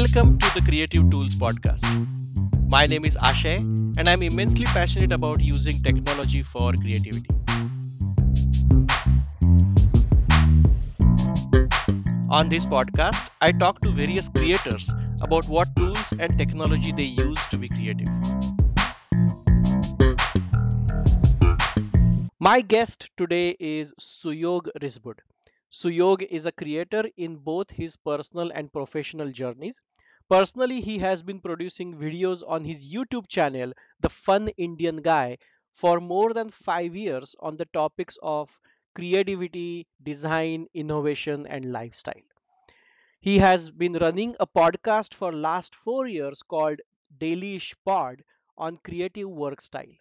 Welcome to the Creative Tools podcast. My name is Ashay and I'm immensely passionate about using technology for creativity. On this podcast, I talk to various creators about what tools and technology they use to be creative. My guest today is Suyog Risbud. Suyog is a creator in both his personal and professional journeys. Personally, he has been producing videos on his YouTube channel, The Fun Indian Guy, for more than 5 years on the topics of creativity, design, innovation, and lifestyle. He has been running a podcast for last 4 years called Dailyish Pod on creative work style.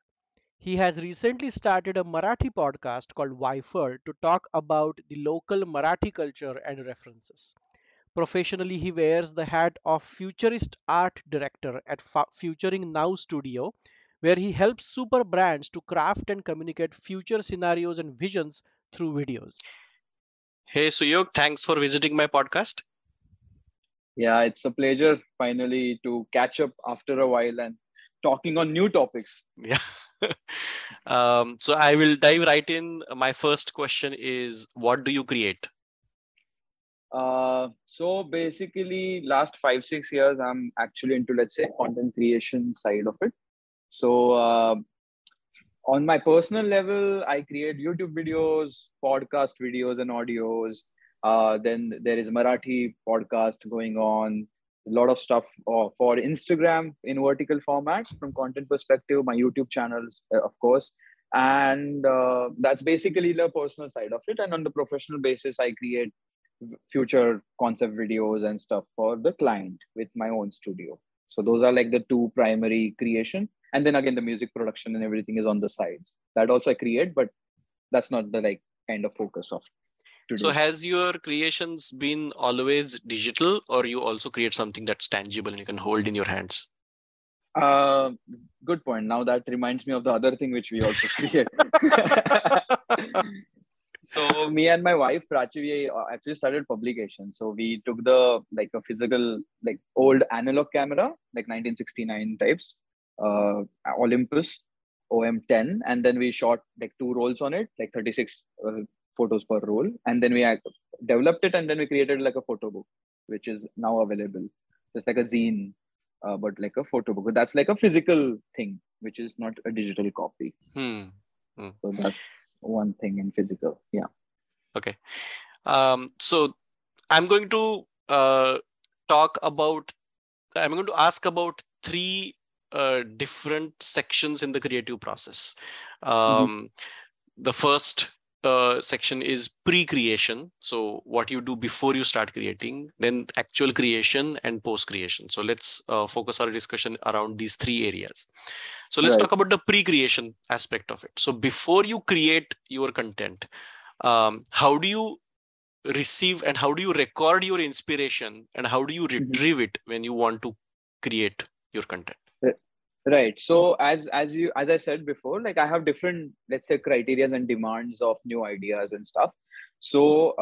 He has recently started a Marathi podcast called Wifer to talk about the local Marathi culture and references. Professionally, he wears the hat of futurist art director at Futuring Now Studio, where he helps super brands to craft and communicate future scenarios and visions through videos. Hey Suyog, thanks for visiting my podcast. Yeah, it's a pleasure finally to catch up after a while and talking on new topics. Yeah. So I will dive right in. My first question is, what do you create? So basically last 5-6 years, I'm actually into, let's say, content creation side of it. So on my personal level, I create YouTube videos, podcast videos and audios. Then there is Marathi podcast going on. A lot of stuff for Instagram in vertical formats from content perspective, my YouTube channels, of course. And that's basically the personal side of it. And on the professional basis, I create future concept videos and stuff for the client with my own studio. So those are like the two primary creation. And then again, the music production and everything is on the sides. That also I create, but that's not the like kind of focus of it. So has your creations been always digital, or you also create something that's tangible and you can hold in your hands? Good point. Now that reminds me of the other thing which we also create. So me and my wife, Prachi, we actually started publication. So we took the like a physical, like old analog camera, like 1969 types, Olympus OM10. And then we shot like 2 rolls on it, like 36 photos per roll, and then we developed it, and then we created like a photo book, which is now available. It's like a zine, but like a photo book. That's like a physical thing, which is not a digital copy. So that's one thing in physical. Yeah. Okay. So I'm going to I'm going to ask about 3 different sections in the creative process. The first section is pre-creation, so what you do before you start creating, then actual creation and post-creation. So let's focus our discussion around these 3 areas. So let's talk about the pre-creation aspect of it. So before you create your content, how do you receive and how do you record your inspiration and how do you retrieve it when you want to create your content? Right. So as I said before, like I have different, let's say, criteria and demands of new ideas and stuff. So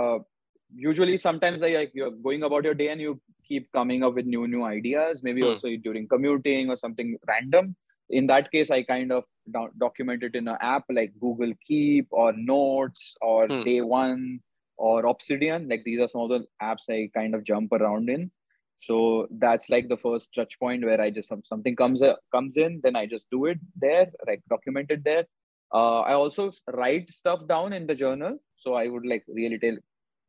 usually sometimes you're going about your day and you keep coming up with new ideas, maybe also during commuting or something random. In that case, I kind of document it in an app like Google Keep or Notes or Day One or Obsidian. Like these are some of the apps I kind of jump around in. So that's like the first touch point where I just something comes in, then I just do it there, like document it there. I also write stuff down in the journal. So I would like really tell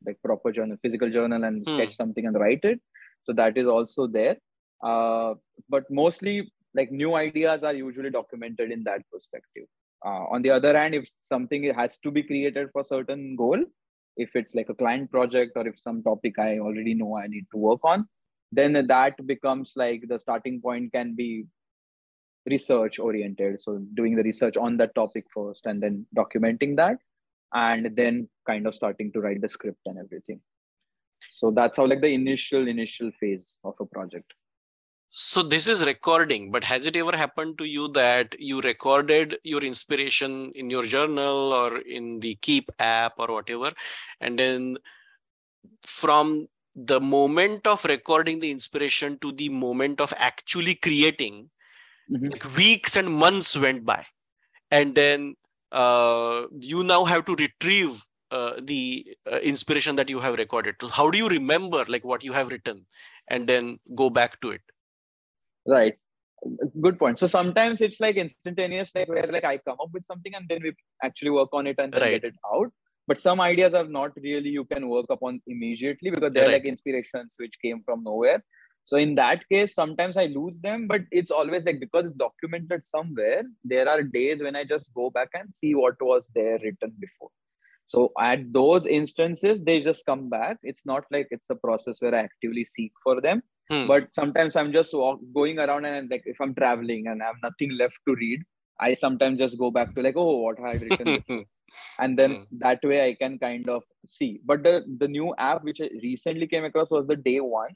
like proper journal, physical journal, and sketch something and write it. So that is also there. But mostly like new ideas are usually documented in that perspective. On the other hand, if something has to be created for a certain goal, if it's like a client project or if some topic I already know I need to work on, then that becomes like the starting point can be research oriented. So doing the research on that topic first and then documenting that and then kind of starting to write the script and everything. So that's how like the initial phase of a project. So this is recording, but has it ever happened to you that you recorded your inspiration in your journal or in the Keep app or whatever, and then from the moment of recording the inspiration to the moment of actually creating, like weeks and months went by. And then you now have to retrieve the inspiration that you have recorded. So how do you remember like what you have written and then go back to it? Right. Good point. So sometimes it's like instantaneous, like where like I come up with something and then we actually work on it and then get it out. But some ideas are not really you can work upon immediately because they're like inspirations which came from nowhere. So in that case, sometimes I lose them, but it's always like because it's documented somewhere, there are days when I just go back and see what was there written before. So at those instances, they just come back. It's not like it's a process where I actively seek for them. But sometimes I'm just going around and like if I'm traveling and I have nothing left to read, I sometimes just go back to like, oh, what I had written before. And then that way I can kind of see. But the new app which I recently came across was the Day One.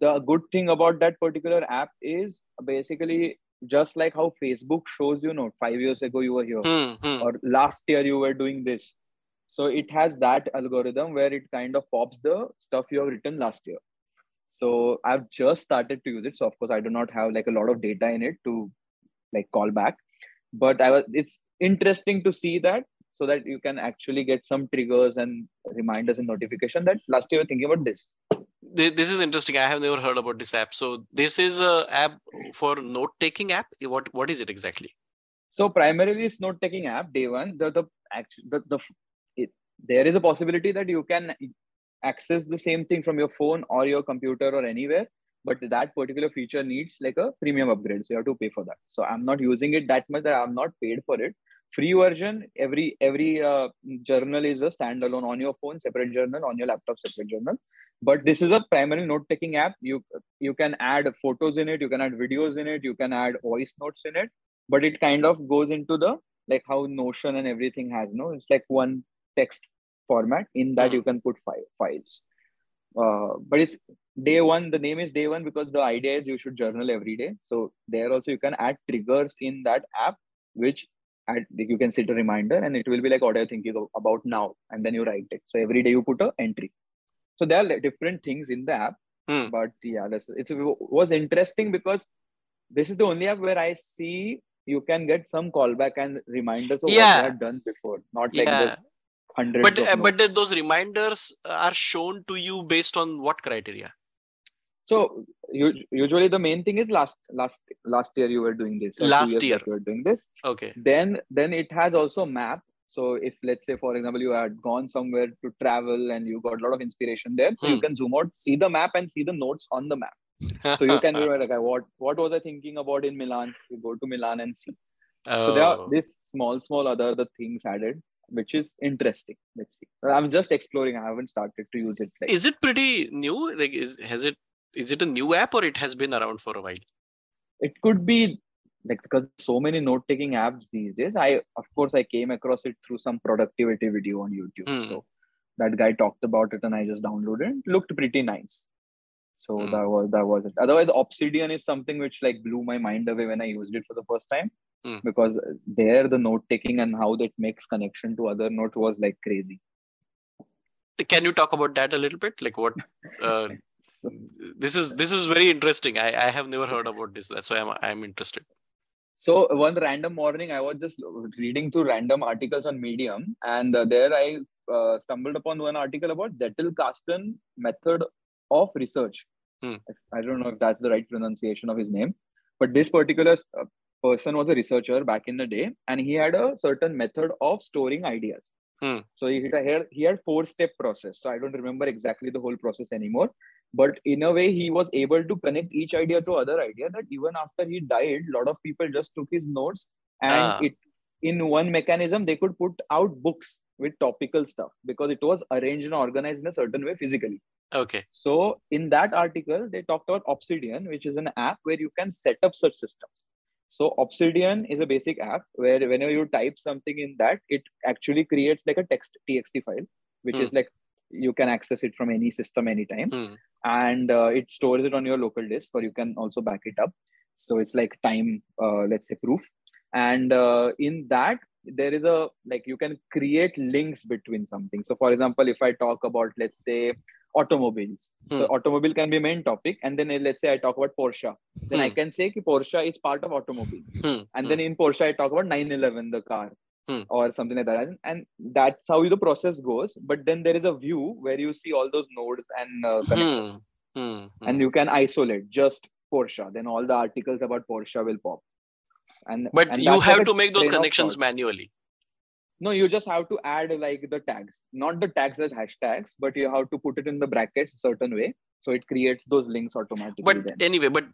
The good thing about that particular app is basically just like how Facebook shows, you know, 5 years ago you were here or last year you were doing this. So it has that algorithm where it kind of pops the stuff you have written last year. So I've just started to use it. So of course I do not have like a lot of data in it to like call back, but it's interesting to see that so that you can actually get some triggers and reminders and notification that last year you were thinking about this. This is interesting. I have never heard about this app. So this is an app for note-taking app. What is it exactly? So primarily it's note-taking app, Day One. There is a possibility that you can access the same thing from your phone or your computer or anywhere. But that particular feature needs like a premium upgrade. So you have to pay for that. So I'm not using it that much that I'm not paid for it. Free version, every journal is a standalone on your phone, separate journal, on your laptop, separate journal. But this is a primary note-taking app. You can add photos in it, you can add videos in it, you can add voice notes in it. But it kind of goes into the, like how Notion and everything has, no? It's like one text format in that you can put files. But it's Day One. The name is Day One because the idea is you should journal every day. So there also you can add triggers in that app, which you can set a reminder and it will be like what you're thinking about now. And then you write it. So every day you put an entry. So there are different things in the app. But yeah, it was interesting because this is the only app where I see you can get some callback and reminders of what you have done before. Not like this. But those reminders are shown to you based on what criteria? So usually the main thing is last year you were doing this. Last year you were doing this. Okay. Then it has also map. So if let's say, for example, you had gone somewhere to travel and you got a lot of inspiration there. So you can zoom out, see the map and see the notes on the map. So you can be like, what was I thinking about in Milan? You go to Milan and see. Oh. So there are these small other things added, which is interesting. Let's see. I'm just exploring. I haven't started to use it. Is it pretty new? Like, is it a new app or it has been around for a while? It could be like because so many note-taking apps these days. Of course I came across it through some productivity video on YouTube. So that guy talked about it and I just downloaded it. It looked pretty nice. So that was it. Otherwise, Obsidian is something which like blew my mind away when I used it for the first time. Because there the note taking and how that makes connection to other note was like crazy. Can you talk about that a little bit? Like what? This is very interesting. I have never heard about this. That's why I'm interested. So one random morning, I was just reading through random articles on Medium, and there I stumbled upon one article about Zettelkasten method of research. I don't know if that's the right pronunciation of his name, but this particular person was a researcher back in the day, and he had a certain method of storing ideas. So he had four-step process. So I don't remember exactly the whole process anymore, but in a way he was able to connect each idea to other idea that even after he died, a lot of people just took his notes and it in one mechanism, they could put out books with topical stuff because it was arranged and organized in a certain way physically. Okay. So in that article, they talked about Obsidian, which is an app where you can set up such systems. So Obsidian is a basic app where whenever you type something in that, it actually creates like a text TXT file, which is like you can access it from any system anytime. And it stores it on your local disk, or you can also back it up. So it's like time, let's say proof. And in that, there is a, like you can create links between something. So for example, if I talk about, let's say automobiles. So automobile can be main topic. And then let's say I talk about Porsche. Then I can say Porsche is part of automobile. And then in Porsche, I talk about 911, the car or something like that. And that's how the process goes. But then there is a view where you see all those nodes and connectors. And you can isolate just Porsche. Then all the articles about Porsche will pop. But you have to make those connections manually. No, you just have to add like the tags, not the tags as hashtags, but you have to put it in the brackets a certain way. So it creates those links automatically. But then, anyway, but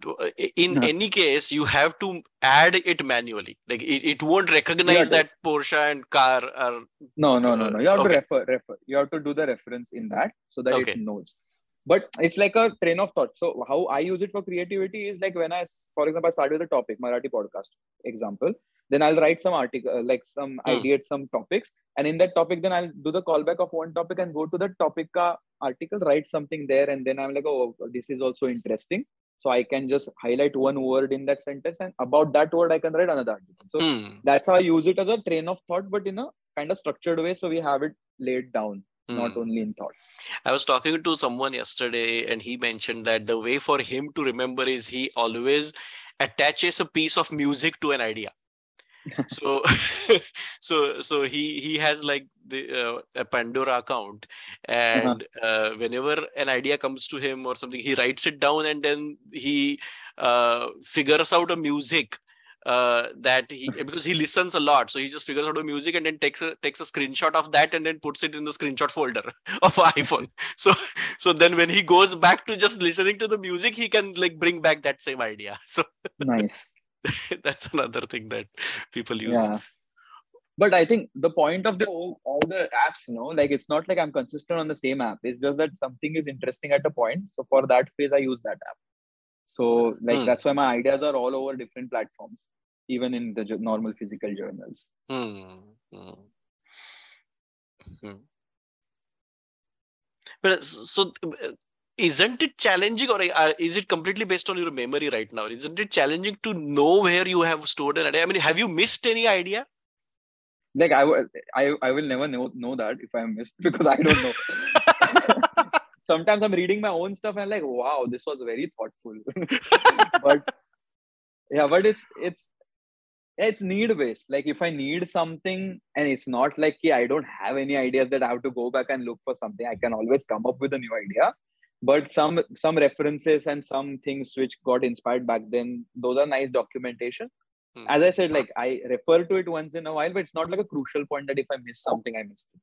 in any case, you have to add it manually. Like it won't recognize that Porsche and car are. No. You have to refer. You have to do the reference in that so that it knows. But it's like a train of thought. So how I use it for creativity is like when I, for example, I start with a topic, Marathi podcast example. Then I'll write some article, like some ideate some topics. And in that topic, then I'll do the callback of one topic and go to the topic article, write something there. And then I'm like, oh, this is also interesting. So I can just highlight one word in that sentence. And about that word, I can write another article. So that's how I use it as a train of thought, but in a kind of structured way. So we have it laid down. Not only in thoughts. I was talking to someone yesterday and he mentioned that the way for him to remember is he always attaches a piece of music to an idea. So he has like a Pandora account, and whenever an idea comes to him or something, he writes it down and then he figures out a music that he, because he listens a lot, so he just figures out the music and then takes a screenshot of that and then puts it in the screenshot folder of iPhone. So then when he goes back to just listening to the music, he can like bring back that same idea. So nice. That's another thing that people use. Yeah. But I think the point of all the apps, like it's not like I'm consistent on the same app. It's just that something is interesting at a point. So for that phase, I use that app. So like that's why my ideas are all over different platforms, even in the normal physical journals. But so isn't it challenging, or is it completely based on your memory right now? Isn't it challenging to know where you have stored an idea? I mean, have you missed any idea? Like I will never know that if I missed, because I don't know. Sometimes I'm reading my own stuff and I'm like, wow, this was very thoughtful. but it's need based. Like if I need something and it's not like I don't have any ideas that I have to go back and look for something, I can always come up with a new idea. But some references and some things which got inspired back then, those are nice documentation. As I said, like I refer to it once in a while, but it's not like a crucial point that if I miss something, I missed it.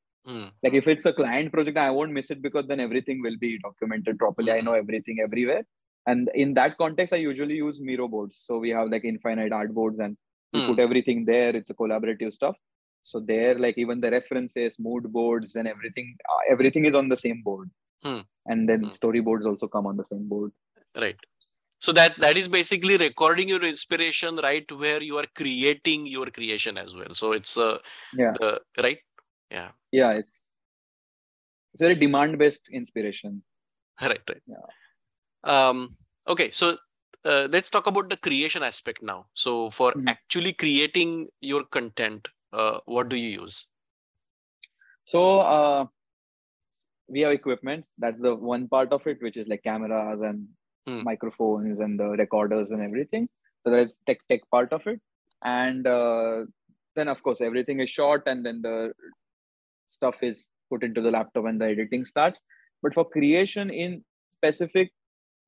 Like if it's a client project, I won't miss it, because then everything will be documented properly. I know everything everywhere. And in that context, I usually use Miro boards. So we have like infinite art boards and we put everything there. It's a collaborative stuff. So there, like even the references, mood boards and everything is on the same board. And then storyboards also come on the same board. Right. So that is basically recording your inspiration right where you are creating your creation as well. So it's right. Yeah. It's very demand-based inspiration. Right. Yeah. Okay. So let's talk about the creation aspect now. So for actually creating your content, what do you use? So we have equipment. That's the one part of it, which is like cameras and microphones and the recorders and everything. So that's tech part of it. And then of course everything is shot, and then the stuff is put into the laptop and the editing starts. But for creation in specific,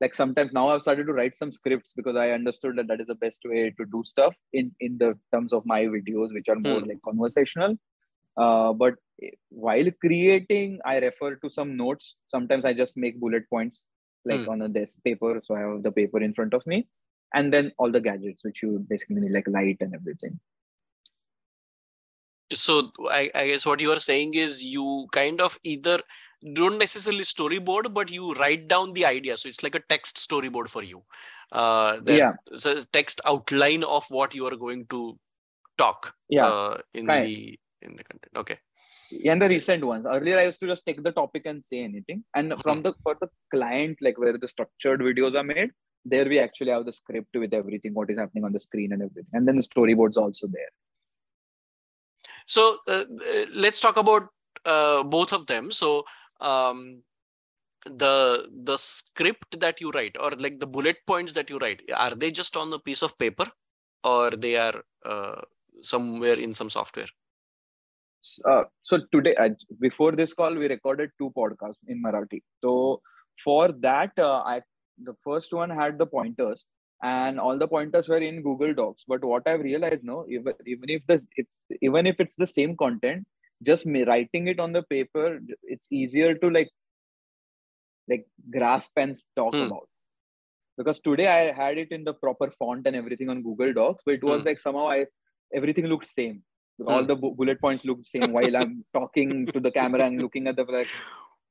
like sometimes now I've started to write some scripts, because I understood that is the best way to do stuff in the terms of my videos, which are more like conversational. But while creating, I refer to some notes. Sometimes I just make bullet points like on a desk paper. So I have the paper in front of me, and then all the gadgets, which you basically need, like light and everything. So I guess what you are saying is you kind of either don't necessarily storyboard, but you write down the idea. So it's like a text storyboard for you. So text outline of what you are going to talk in the content. Okay. And the recent ones. Earlier, I used to just take the topic and say anything. And for the client, like where the structured videos are made, there we actually have the script with everything, what is happening on the screen and everything. And then the storyboard's also there. So let's talk about both of them. So the script that you write, or like the bullet points that you write, are they just on a piece of paper, or they are somewhere in some software? So today, before this call, we recorded two podcasts in Marathi. So for that, the first one had the pointers, and all the pointers were in Google Docs. But what I've realized now, even if it's the same content, just writing it on the paper, it's easier to like grasp and talk about. Because today I had it in the proper font and everything on Google Docs, but it was like somehow everything looked same. All the bullet points looked same while I'm talking to the camera and looking at the like,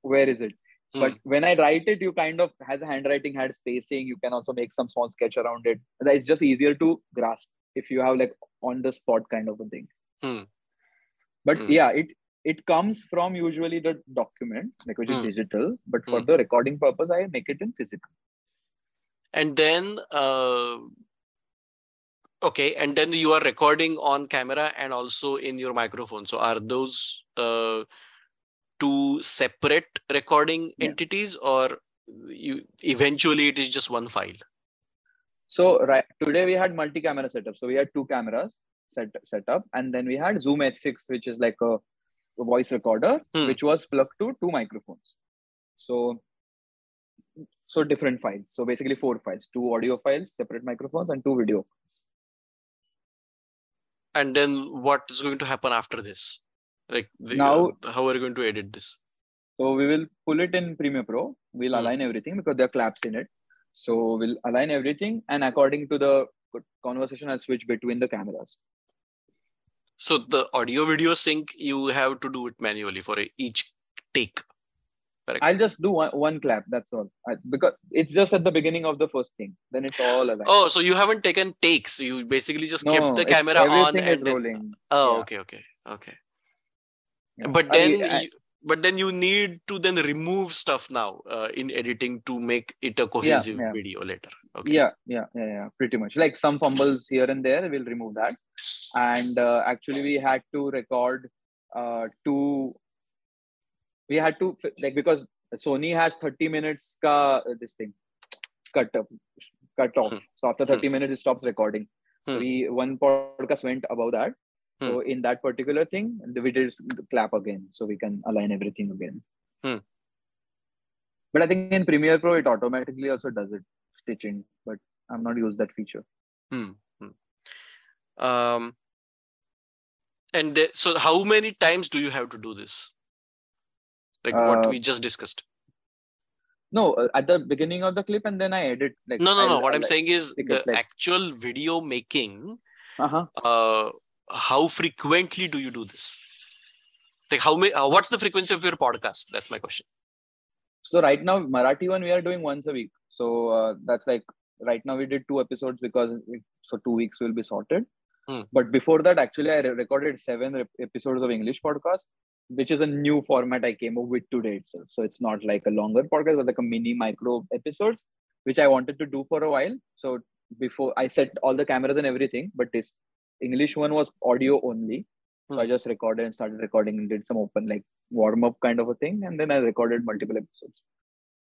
where is it? But when I write it, you kind of has a handwriting, had spacing. You can also make some small sketch around it. It's just easier to grasp if you have like on the spot kind of a thing. But yeah, it comes from usually the document, like which is digital. But for the recording purpose, I make it in physical. And then, okay. And then you are recording on camera and also in your microphone. So are those two separate recording entities, or you eventually it is just one file? So right, today we had multi-camera setup. So we had two cameras set up, and then we had Zoom H6, which is like a voice recorder, which was plugged to two microphones. So different files. So basically four files, two audio files, separate microphones, and two video files. And then what is going to happen after this? Like now, how are you going to edit this? So we will pull it in Premiere Pro. We'll align everything because there are claps in it. So we'll align everything, and according to the conversation, I'll switch between the cameras. So the audio video sync, you have to do it manually for each take. Correct. I'll just do one clap. That's all. Because it's just at the beginning of the first thing. Then it's all aligned. Oh, so you haven't taken takes. You basically just kept the camera on. Everything is rolling. Oh, yeah. Okay. Yeah. But then you need to then remove stuff now in editing to make it a cohesive video later. Okay. Yeah. Pretty much. Like some fumbles here and there, we'll remove that. And actually, we had to record because Sony has 30 minutes ka this thing cut off. So after 30 minutes, it stops recording. So one podcast went above that. So in that particular thing, we did clap again, so we can align everything again. But I think in Premiere Pro, it automatically also does it, stitching, but I've not used that feature. So how many times do you have to do this? Like what we just discussed? No, at the beginning of the clip, and then I edit. Like, no. What I'm saying is the actual video making, how frequently do you do this? Like how many? What's the frequency of your podcast? That's my question. So right now, Marathi one, we are doing once a week. So that's like right now we did two episodes because so 2 weeks will be sorted. But before that, actually, I recorded 7 episodes of English podcast, which is a new format I came up with today itself. So it's not like a longer podcast, but like a mini micro episodes, which I wanted to do for a while. So before I set all the cameras and everything, but this English one was audio only. So I just recorded and started recording and did some open like warm up kind of a thing. And then I recorded multiple episodes.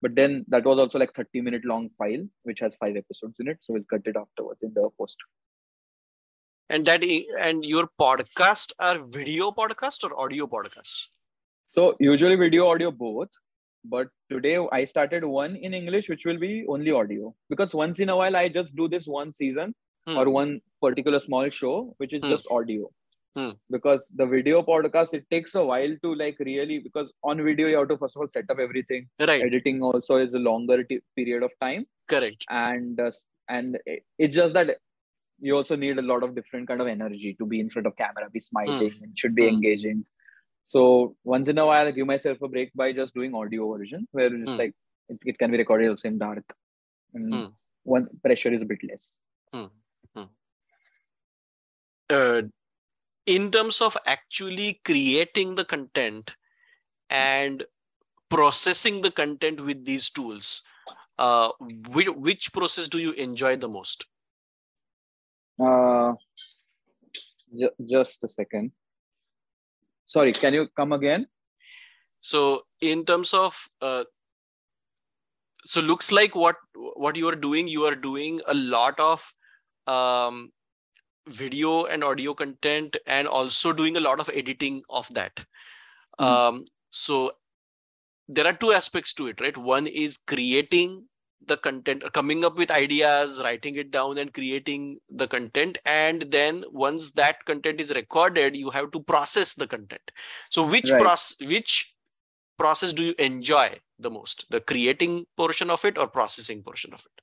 But then that was also like 30-minute long file, which has 5 episodes in it. So we'll cut it afterwards in the post. And your podcasts are video podcasts or audio podcasts? So usually video, audio, both. But today I started one in English, which will be only audio. Because once in a while, I just do this one season or one particular small show, which is just audio. Because the video podcast, it takes a while to like really, because on video, you have to first of all set up everything. Right. Editing also is a longer period of time. Correct. And it's just that you also need a lot of different kind of energy to be in front of camera, be smiling, and should be engaging. So once in a while, I give myself a break by just doing audio version, where it's like it can be recorded also in dark. And one pressure is a bit less. In terms of actually creating the content and processing the content with these tools, which process do you enjoy the most? Just a second. Sorry, can you come again? So in terms of So looks like what you are doing a lot of video and audio content, and also doing a lot of editing of that. So there are two aspects to it, right? One is creating the content, coming up with ideas, writing it down and creating the content. And then once that content is recorded, you have to process the content. So which process do you enjoy the most? The creating portion of it or processing portion of it?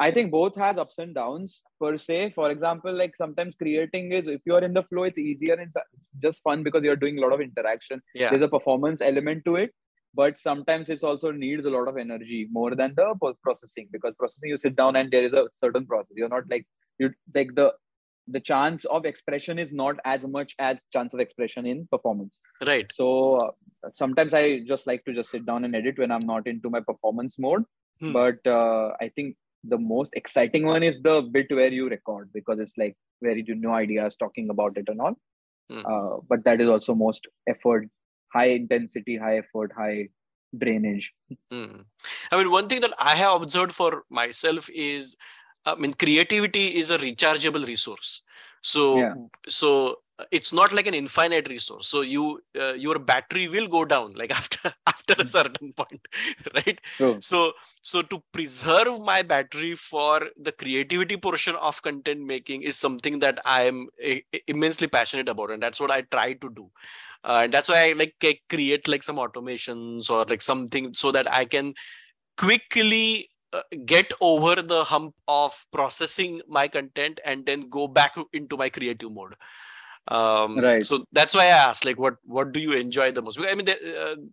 I think both has ups and downs per se. For example, like sometimes creating is, if you're in the flow, it's easier and it's just fun because you're doing a lot of interaction. Yeah. There's a performance element to it. But sometimes it's also needs a lot of energy more than the processing, because processing, you sit down and there is a certain process. You're not like, you like the chance of expression is not as much as chance of expression in performance. Right. So sometimes I just like to just sit down and edit when I'm not into my performance mode. But I think the most exciting one is the bit where you record, because it's like where you do no ideas talking about it and all. But that is also most effort. High intensity, high effort, high drainage. I mean, one thing that I have observed for myself is, I mean, creativity is a rechargeable resource. So, so it's not like an infinite resource. So you, your battery will go down like after a certain point, right? So to preserve my battery for the creativity portion of content making is something that I am immensely passionate about, and that's what I try to do. And that's why I like create like some automations or like something so that I can quickly get over the hump of processing my content and then go back into my creative mode. So that's why I asked, like, what do you enjoy the most? I mean,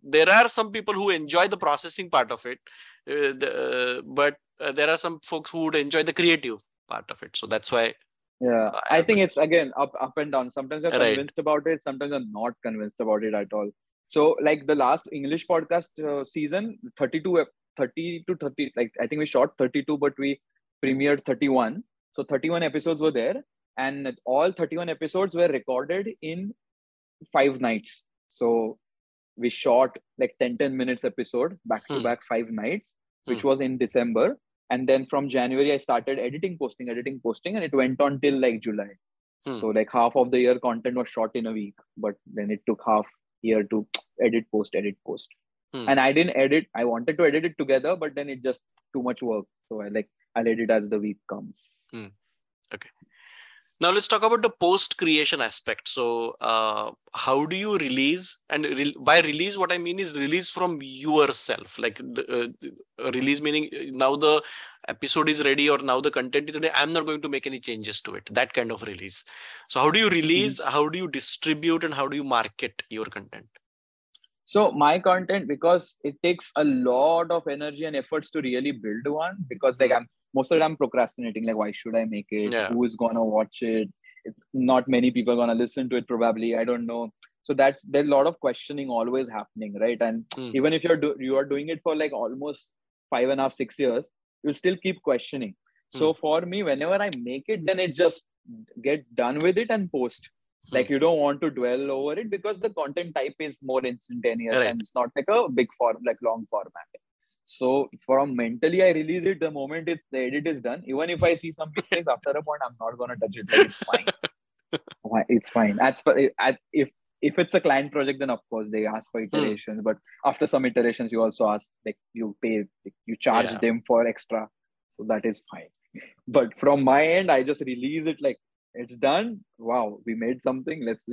there are some people who enjoy the processing part of it, but there are some folks who would enjoy the creative part of it. So that's why. Yeah, I think it's again up and down. Sometimes you're convinced about it. Sometimes you're not convinced about it at all. So like the last English podcast season, 30 to 30, like I think we shot 32, but we premiered 31. So 31 episodes were there, and all 31 episodes were recorded in 5 nights. So we shot like 10 minutes episode back to back 5 nights, which was in December. And then from January, I started editing, posting, and it went on till like July. So like half of the year content was shot in a week, but then it took half year to edit, post. And I didn't edit. I wanted to edit it together, but then it just too much work. So I'll edit as the week comes. Okay. Now let's talk about the post creation aspect. So how do you release? And by release, what I mean is release from yourself. Like release meaning now the episode is ready or now the content is ready. I'm not going to make any changes to it. That kind of release. So how do you release? How do you distribute? And how do you market your content? So my content, because it takes a lot of energy and efforts to really build one, because like most of the time I'm procrastinating, like why should I make it? Who is going to watch it? Not many people are going to listen to it probably. I don't know. So there's a lot of questioning always happening, right? And even if you are doing it for like almost 5.5-6 years, you'll still keep questioning. So for me, whenever I make it, then it just get done with it and post. Like you don't want to dwell over it because the content type is more instantaneous and it's not like a big form, like long format. So from mentally, I release it the moment the edit is done. Even if I see some mistakes after a point, I'm not going to touch it. But it's fine. It's fine. If it's a client project, then of course they ask for iterations. But after some iterations, you also ask, like you pay, you charge them for extra. So that is fine. But from my end, I just release it like it's done. Wow, we made something. Let's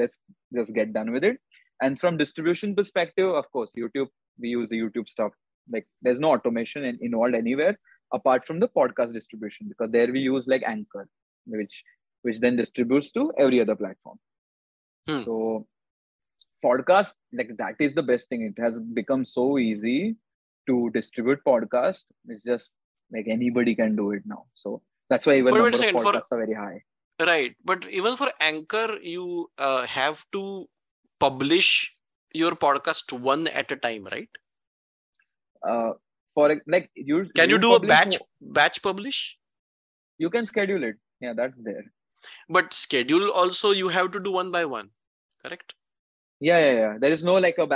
just get done with it. And from distribution perspective, of course, YouTube. We use the YouTube stuff. Like there's no automation involved anywhere apart from the podcast distribution, because there we use like Anchor, which then distributes to every other platform. So podcast, like that is the best thing. It has become so easy to distribute podcast. It's just like anybody can do it now. So that's why even number of podcasts are very high. Right. But even for Anchor, you have to publish your podcast one at a time, right? For like you can you do a batch publish? You can schedule it. Yeah, that's there. But schedule also you have to do one by one, correct? Yeah. There is no like a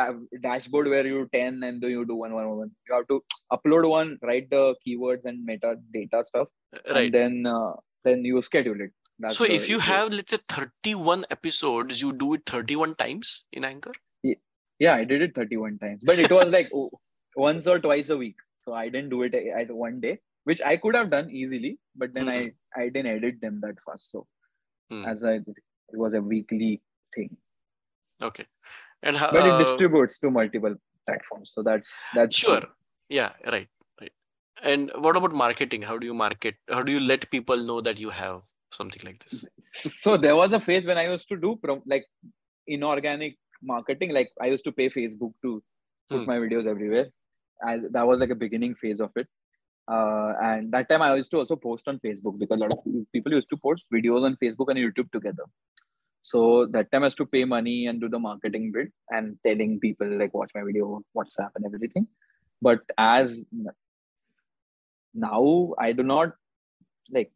dashboard where you 10 and then you do one. You have to upload one, write the keywords and metadata stuff, right? And then you schedule it. That's so if you have, let's say, 31 episodes, you do it 31 times in Anchor? Yeah, I did it 31 times. But it was like once or twice a week. So I didn't do it at one day, which I could have done easily. But then I didn't edit them that fast. So as I did, it was a weekly thing. Okay. And how, but it distributes to multiple platforms. So that's sure. Cool. Yeah, right. And what about marketing? How do you market? How do you let people know that you have something like this? So there was a phase when I used to do like inorganic marketing. Like I used to pay Facebook to put my videos everywhere. That was like a beginning phase of it. And that time I used to also post on Facebook because a lot of people used to post videos on Facebook and YouTube together. So that time I used to pay money and do the marketing bit and telling people like watch my video, WhatsApp and everything. But as now I do not like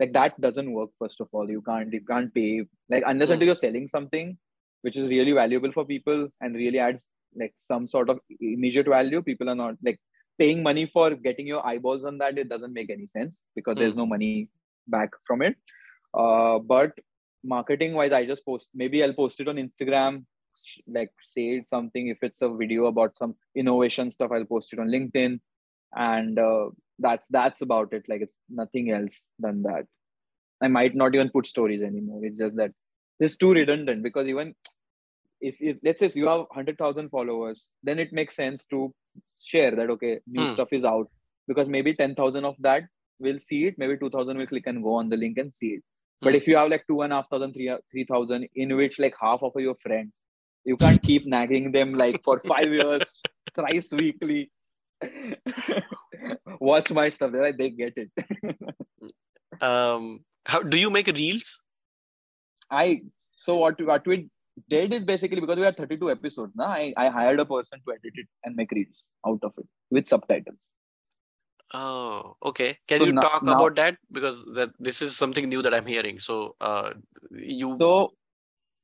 that doesn't work. First of all, you can't pay like unless until you're selling something which is really valuable for people and really adds like some sort of immediate value. People are not like paying money for getting your eyeballs on that. It doesn't make any sense because there's no money back from it. But marketing wise, I just post, maybe I'll post it on Instagram, like say something. If it's a video about some innovation stuff, I'll post it on LinkedIn. And that's about it. Like it's nothing else than that. I might not even put stories anymore. It's just that it's too redundant because even if let's say if you have 100,000 followers, then it makes sense to share that, okay, new stuff is out because maybe 10,000 of that will see it. Maybe 2,000 will click and go on the link and see it. But if you have like 2,500, 3,000 in which like half of your friends, you can't keep nagging them like for 5 years, thrice weekly. Watch my stuff. They're like, they get it. How do you make reels? So what we did is basically because we had 32 episodes now, I hired a person to edit it and make reels out of it with subtitles. Oh, okay. Can you talk about that? Because this is something new that I'm hearing. So So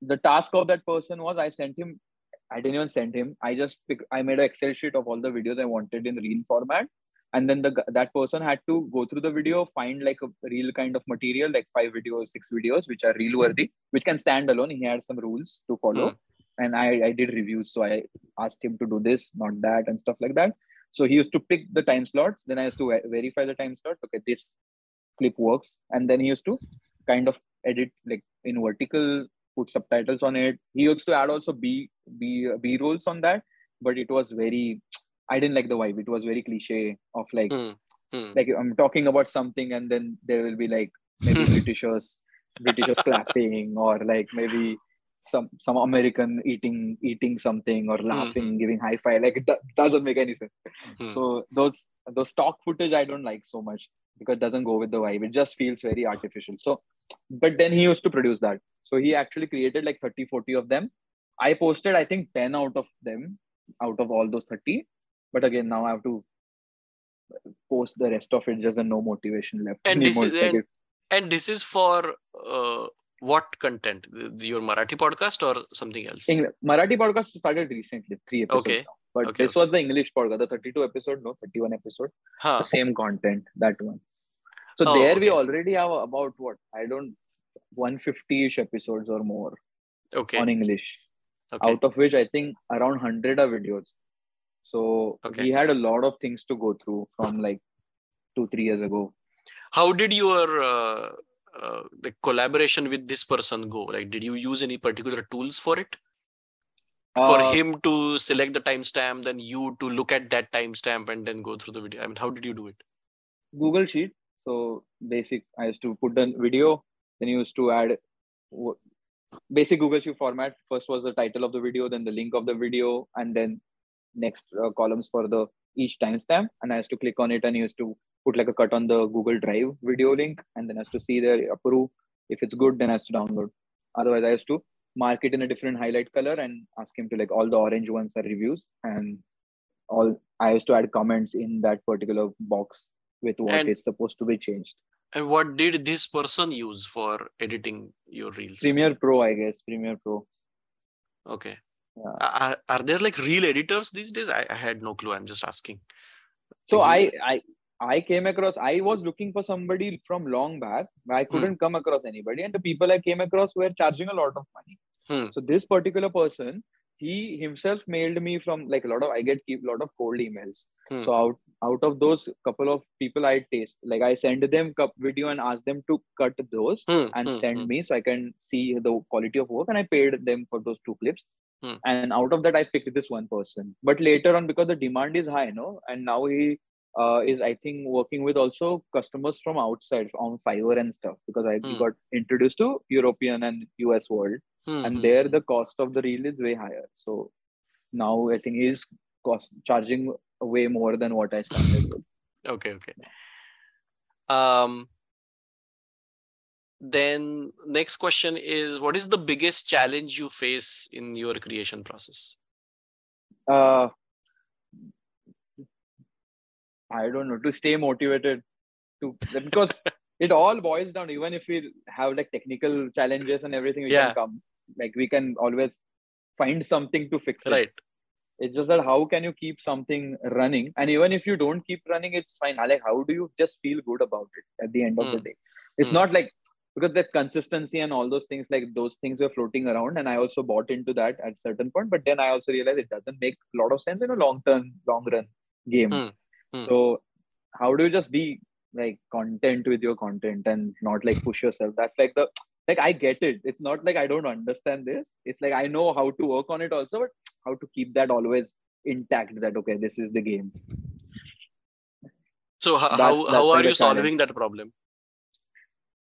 the task of that person was I didn't even send him. I made an Excel sheet of all the videos I wanted in reel format. And then that person had to go through the video, find like a reel kind of material, like 5 videos, 6 videos, which are reel worthy, which can stand alone. He had some rules to follow. And I did reviews. So I asked him to do this, not that, and stuff like that. So he used to pick the time slots. Then I used to verify the time slot. Okay, this clip works. And then he used to kind of edit like in vertical, put subtitles on it. He used to add also B-rolls on that, but it was very, I didn't like the vibe. It was very cliche of like, like I'm talking about something and then there will be like maybe Britishers clapping or like maybe some American eating something or laughing, giving high five. Like it doesn't make any sense. So those stock footage, I don't like so much because it doesn't go with the vibe. It just feels very artificial. So, but then he used to produce that. So he actually created like 30, 40 of them. I posted, I think 10 out of them, out of all those 30. But again, now I have to post the rest of it. Just no motivation left. And this is for what content? Your Marathi podcast or something else? Marathi podcast started recently, 3 episodes now. But this was the English podcast, the 32 episode, no, 31 episode. Huh. The same content, that one. So we already have about 150-ish episodes or more on English. Okay. Out of which I think around 100 are videos. So we had a lot of things to go through from like 2-3 years ago. How did your the collaboration with this person go? Like, did you use any particular tools for it? For him to select the timestamp, then you to look at that timestamp and then go through the video. I mean, how did you do it? Google Sheet. So basic, I used to put the video. Then you used to add basic Google Sheet format. First was the title of the video, then the link of the video, and then next columns for the each timestamp. And I used to click on it and used to put like a cut on the Google Drive video link. And then I used to see there, approve. If it's good, then I used to download. Otherwise, I used to mark it in a different highlight color and ask him to like all the orange ones are reviews. And all I used to add comments in that particular box with what is supposed to be changed. And what did this person use for editing your reels? Premiere Pro, I guess. Okay. Yeah. Are there like real editors these days? I had no clue. I'm just asking. So I came across, I was looking for somebody from long back, but I couldn't come across anybody. And the people I came across were charging a lot of money. So this particular person, he himself mailed me from like a lot of, I get a lot of cold emails. So out of those couple of people I taste, like I send them cup video and ask them to cut those and send me so I can see the quality of work. And I paid them for those two clips. And out of that, I picked this one person. But later on, because the demand is high, no, and now he is, I think, working with also customers from outside on Fiverr and stuff, because I got introduced to European and US world, and there the cost of the reel is way higher. So now I think he's charging way more than what I started with. Okay. Then next question is, what is the biggest challenge you face in your creation process? I don't know, to stay motivated to, because it all boils down, even if we have like technical challenges and everything, we can come, like we can always find something to fix it. Right. It's just that how can you keep something running? And even if you don't keep running, it's fine. Like, how do you just feel good about it at the end of the day? It's not like, because that consistency and all those things, like those things were floating around, and I also bought into that at a certain point. But then I also realized it doesn't make a lot of sense in a long run game. So how do you just be like content with your content and not like push yourself? That's like the, like I get it. It's not like I don't understand this. It's like I know how to work on it also, but how to keep that always intact, that okay, this is the game. So how are you solving that problem?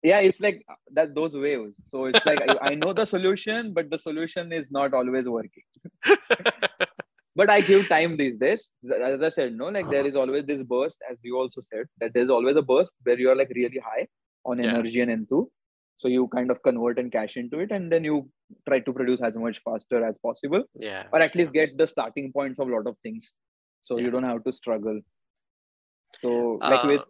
Yeah, it's like that, those waves. So it's like I know the solution, but the solution is not always working. But I give time these days. As I said, no, like there is always this burst, as you also said, that there's always a burst where you are like really high on energy and enthu. So you kind of convert and cash into it, and then you try to produce as much faster as possible. Yeah. Or at least get the starting points of a lot of things, so you don't have to struggle. So like with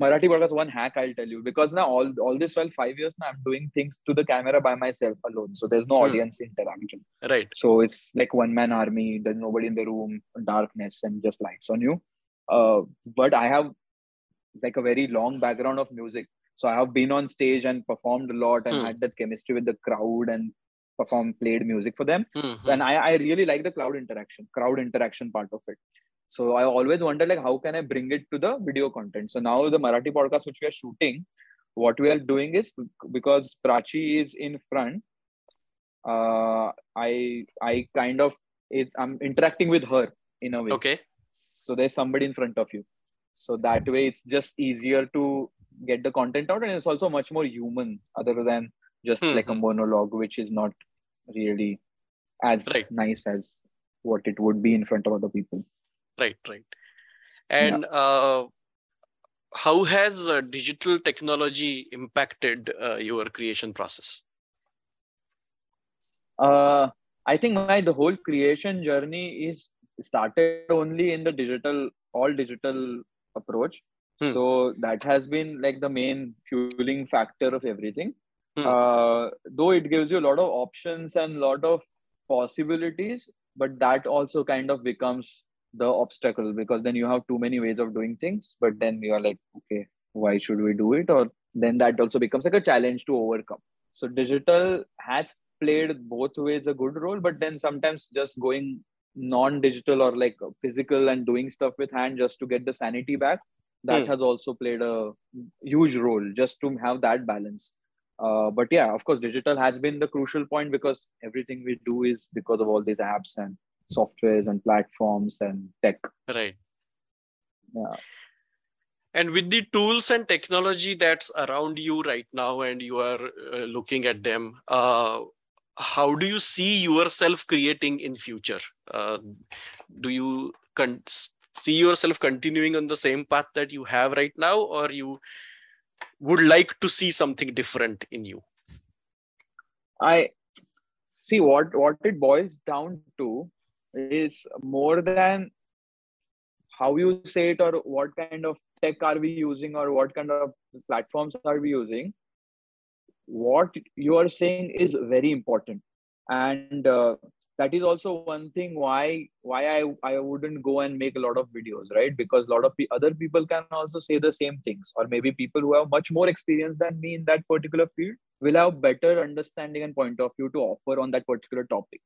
Marathi podcast, one hack I'll tell you, because now all this while 5 years now I'm doing things to the camera by myself alone, so there's no audience interaction, right? So it's like one man army, there's nobody in the room, darkness and just lights on you. But I have like a very long background of music, so I have been on stage and performed a lot and had that chemistry with the crowd and played music for them, and I really like the crowd interaction part of it. So I always wonder, like, how can I bring it to the video content? So now the Marathi podcast, which we are shooting, what we are doing is, because Prachi is in front, I kind of, I'm interacting with her in a way. Okay. So there's somebody in front of you. So that way it's just easier to get the content out, and it's also much more human other than just like a monologue, which is not really as nice as what it would be in front of other people. Right. And how has digital technology impacted your creation process? I think the whole creation journey is started only in the all digital approach. So that has been like the main fueling factor of everything. Though it gives you a lot of options and a lot of possibilities, but that also kind of becomes the obstacle, because then you have too many ways of doing things, but then you're like, okay, why should we do it? Or then that also becomes like a challenge to overcome. So digital has played both ways a good role, but then sometimes just going non-digital or like physical and doing stuff with hand just to get the sanity back, that has also played a huge role, just to have that balance. But yeah, of course, digital has been the crucial point, because everything we do is because of all these apps and softwares and platforms and tech. Right. Yeah. And with the tools and technology that's around you right now, and you are looking at them, how do you see yourself creating in future? Do you see yourself continuing on the same path that you have right now, or you would like to see something different in you? I see what it boils down to is more than how you say it or what kind of tech are we using or what kind of platforms are we using. What you are saying is very important, and that is also one thing why I wouldn't go and make a lot of videos, right? Because a lot of other people can also say the same things, or maybe people who have much more experience than me in that particular field will have better understanding and point of view to offer on that particular topic.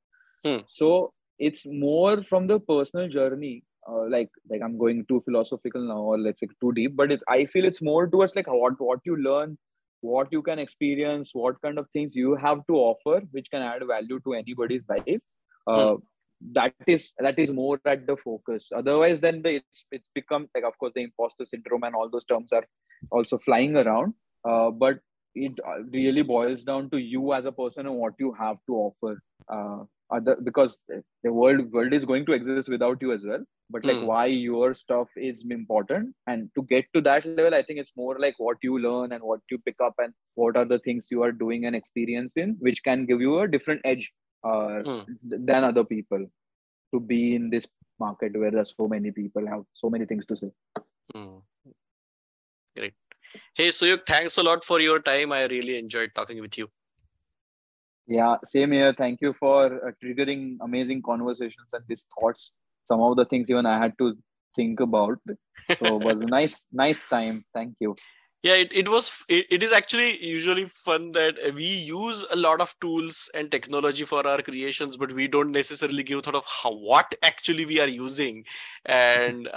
So it's more from the personal journey. Like I'm going too philosophical now, or let's say too deep, but I feel it's more towards like what you learn, what you can experience, what kind of things you have to offer, which can add value to anybody's life. That is more at the focus. Otherwise, then it's become like, of course, the imposter syndrome and all those terms are also flying around. But it really boils down to you as a person and what you have to offer. Because the world is going to exist without you as well. But like why your stuff is important. And to get to that level, I think it's more like what you learn and what you pick up and what are the things you are doing and experiencing, which can give you a different edge than other people to be in this market where there's so many people have so many things to say. Great. Hey, Suyog, thanks a lot for your time. I really enjoyed talking with you. Yeah, same here. Thank you for triggering amazing conversations and these thoughts. Some of the things even I had to think about. So it was a nice time. Thank you. Yeah, it is actually usually fun that we use a lot of tools and technology for our creations, but we don't necessarily give thought of what actually we are using. And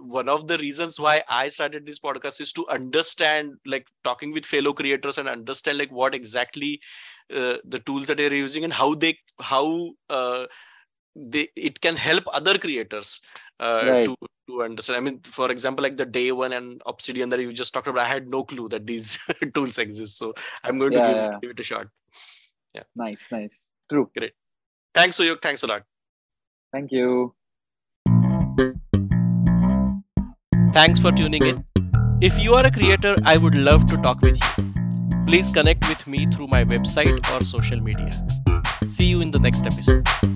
one of the reasons why I started this podcast is to understand, like talking with fellow creators and understand like what exactly the tools that they're using and how it can help other creators to understand. I mean, for example, like the Day One and Obsidian that you just talked about, I had no clue that these tools exist. So I'm going to give it a shot. Yeah. Nice. True. Great. Thanks, Suyog. Thanks a lot. Thank you. Thanks for tuning in. If you are a creator, I would love to talk with you. Please connect with me through my website or social media. See you in the next episode.